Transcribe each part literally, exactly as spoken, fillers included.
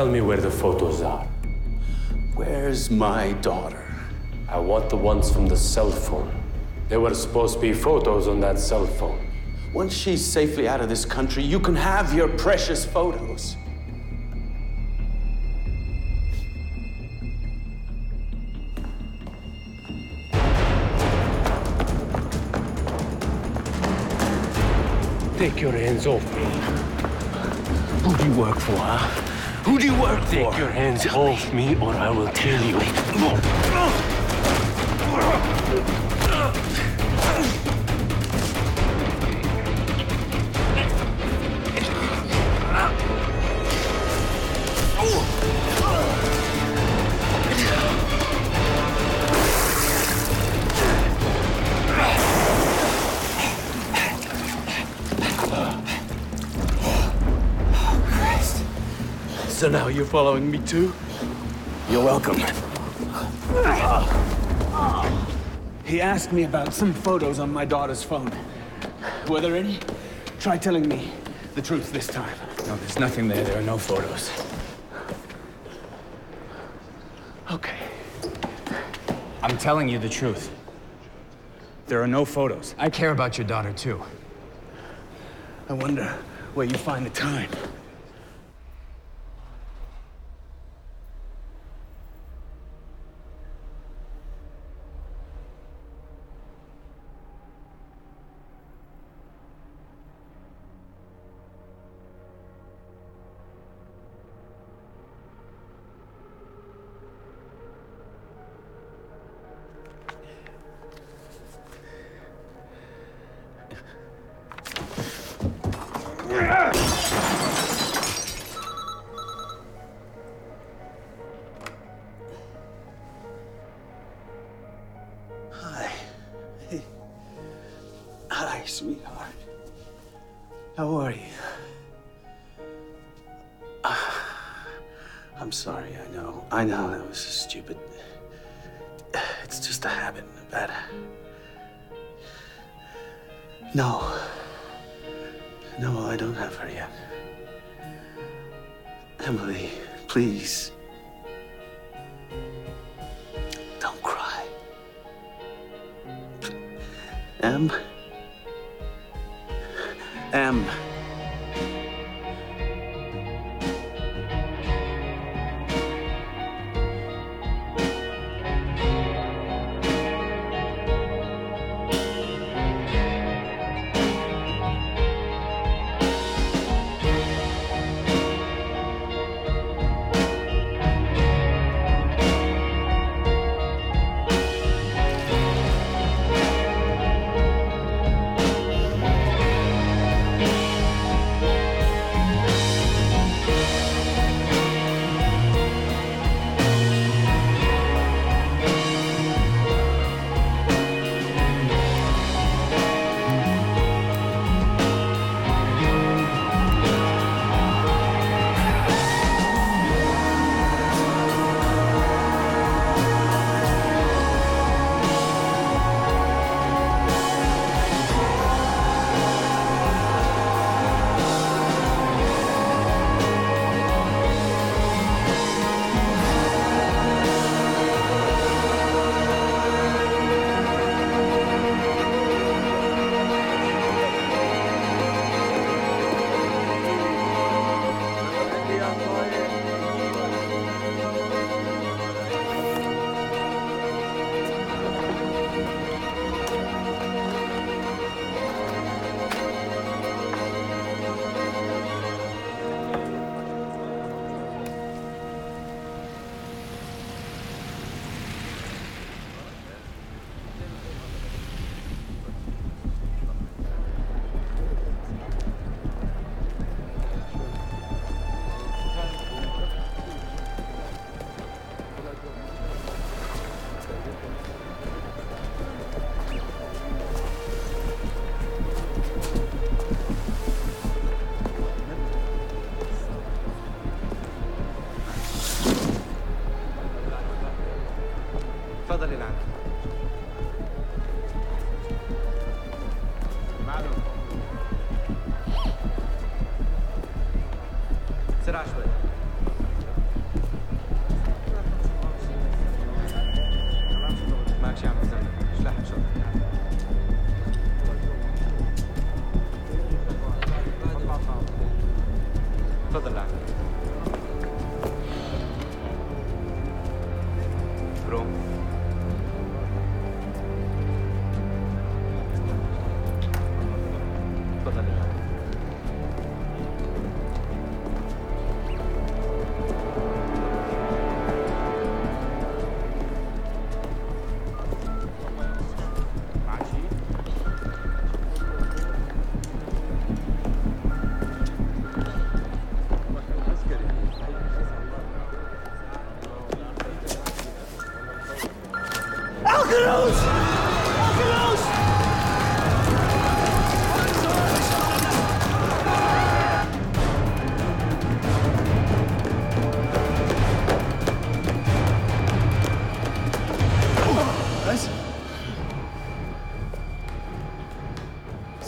tell me where the photos are. Where's my daughter? I want the ones from the cell phone. There were supposed to be photos on that cell phone. Once she's safely out of this country, you can have your precious photos. Take your hands off me. Who do you work for, huh? Who do you work for? Take your hands Tell off me. me or I will kill you. So now you're following me too? You're welcome. He asked me about some photos on my daughter's phone. Were there any? Try telling me the truth this time. No, there's nothing there. There are no photos. Okay. I'm telling you the truth. There are no photos. I care about your daughter too. I wonder where you find the time. Hi, sweetheart. How are you? Uh, I'm sorry, I know. I know that was stupid. It's just a habit, a bad habit. No. No, I don't have her yet. Emily, please. Don't cry. Em? M.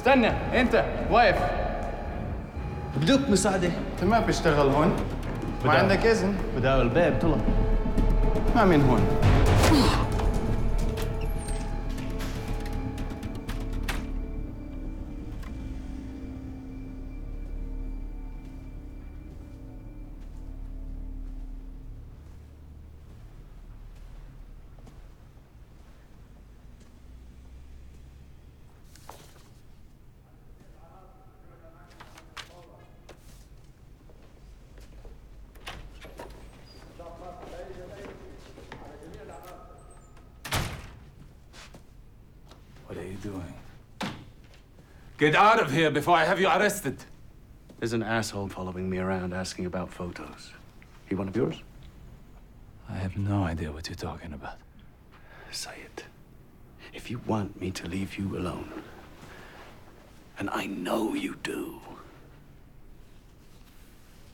استنى، انت واقف بدك مساعدة؟ انت ما بتشتغل هون، ما عندك اذن. بداول الباب طلع ما من هون. Doing? Get out of here before I have you arrested. There's an asshole following me around asking about photos. He one of yours? I have no idea what you're talking about. Say it. If you want me to leave you alone, and I know you do,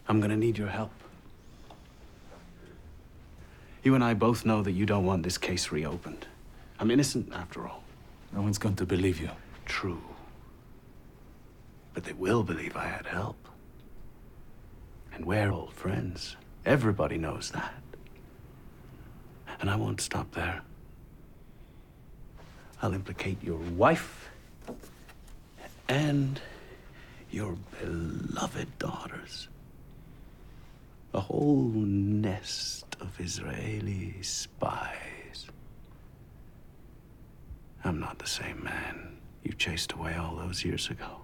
I'm gonna need your help. You and I both know that you don't want this case reopened. I'm innocent after all. No one's going to believe you. True. But they will believe I had help. And we're old friends. Everybody knows that. And I won't stop there. I'll implicate your wife and your beloved daughters. A whole nest of Israeli spies. I'm not the same man you chased away all those years ago.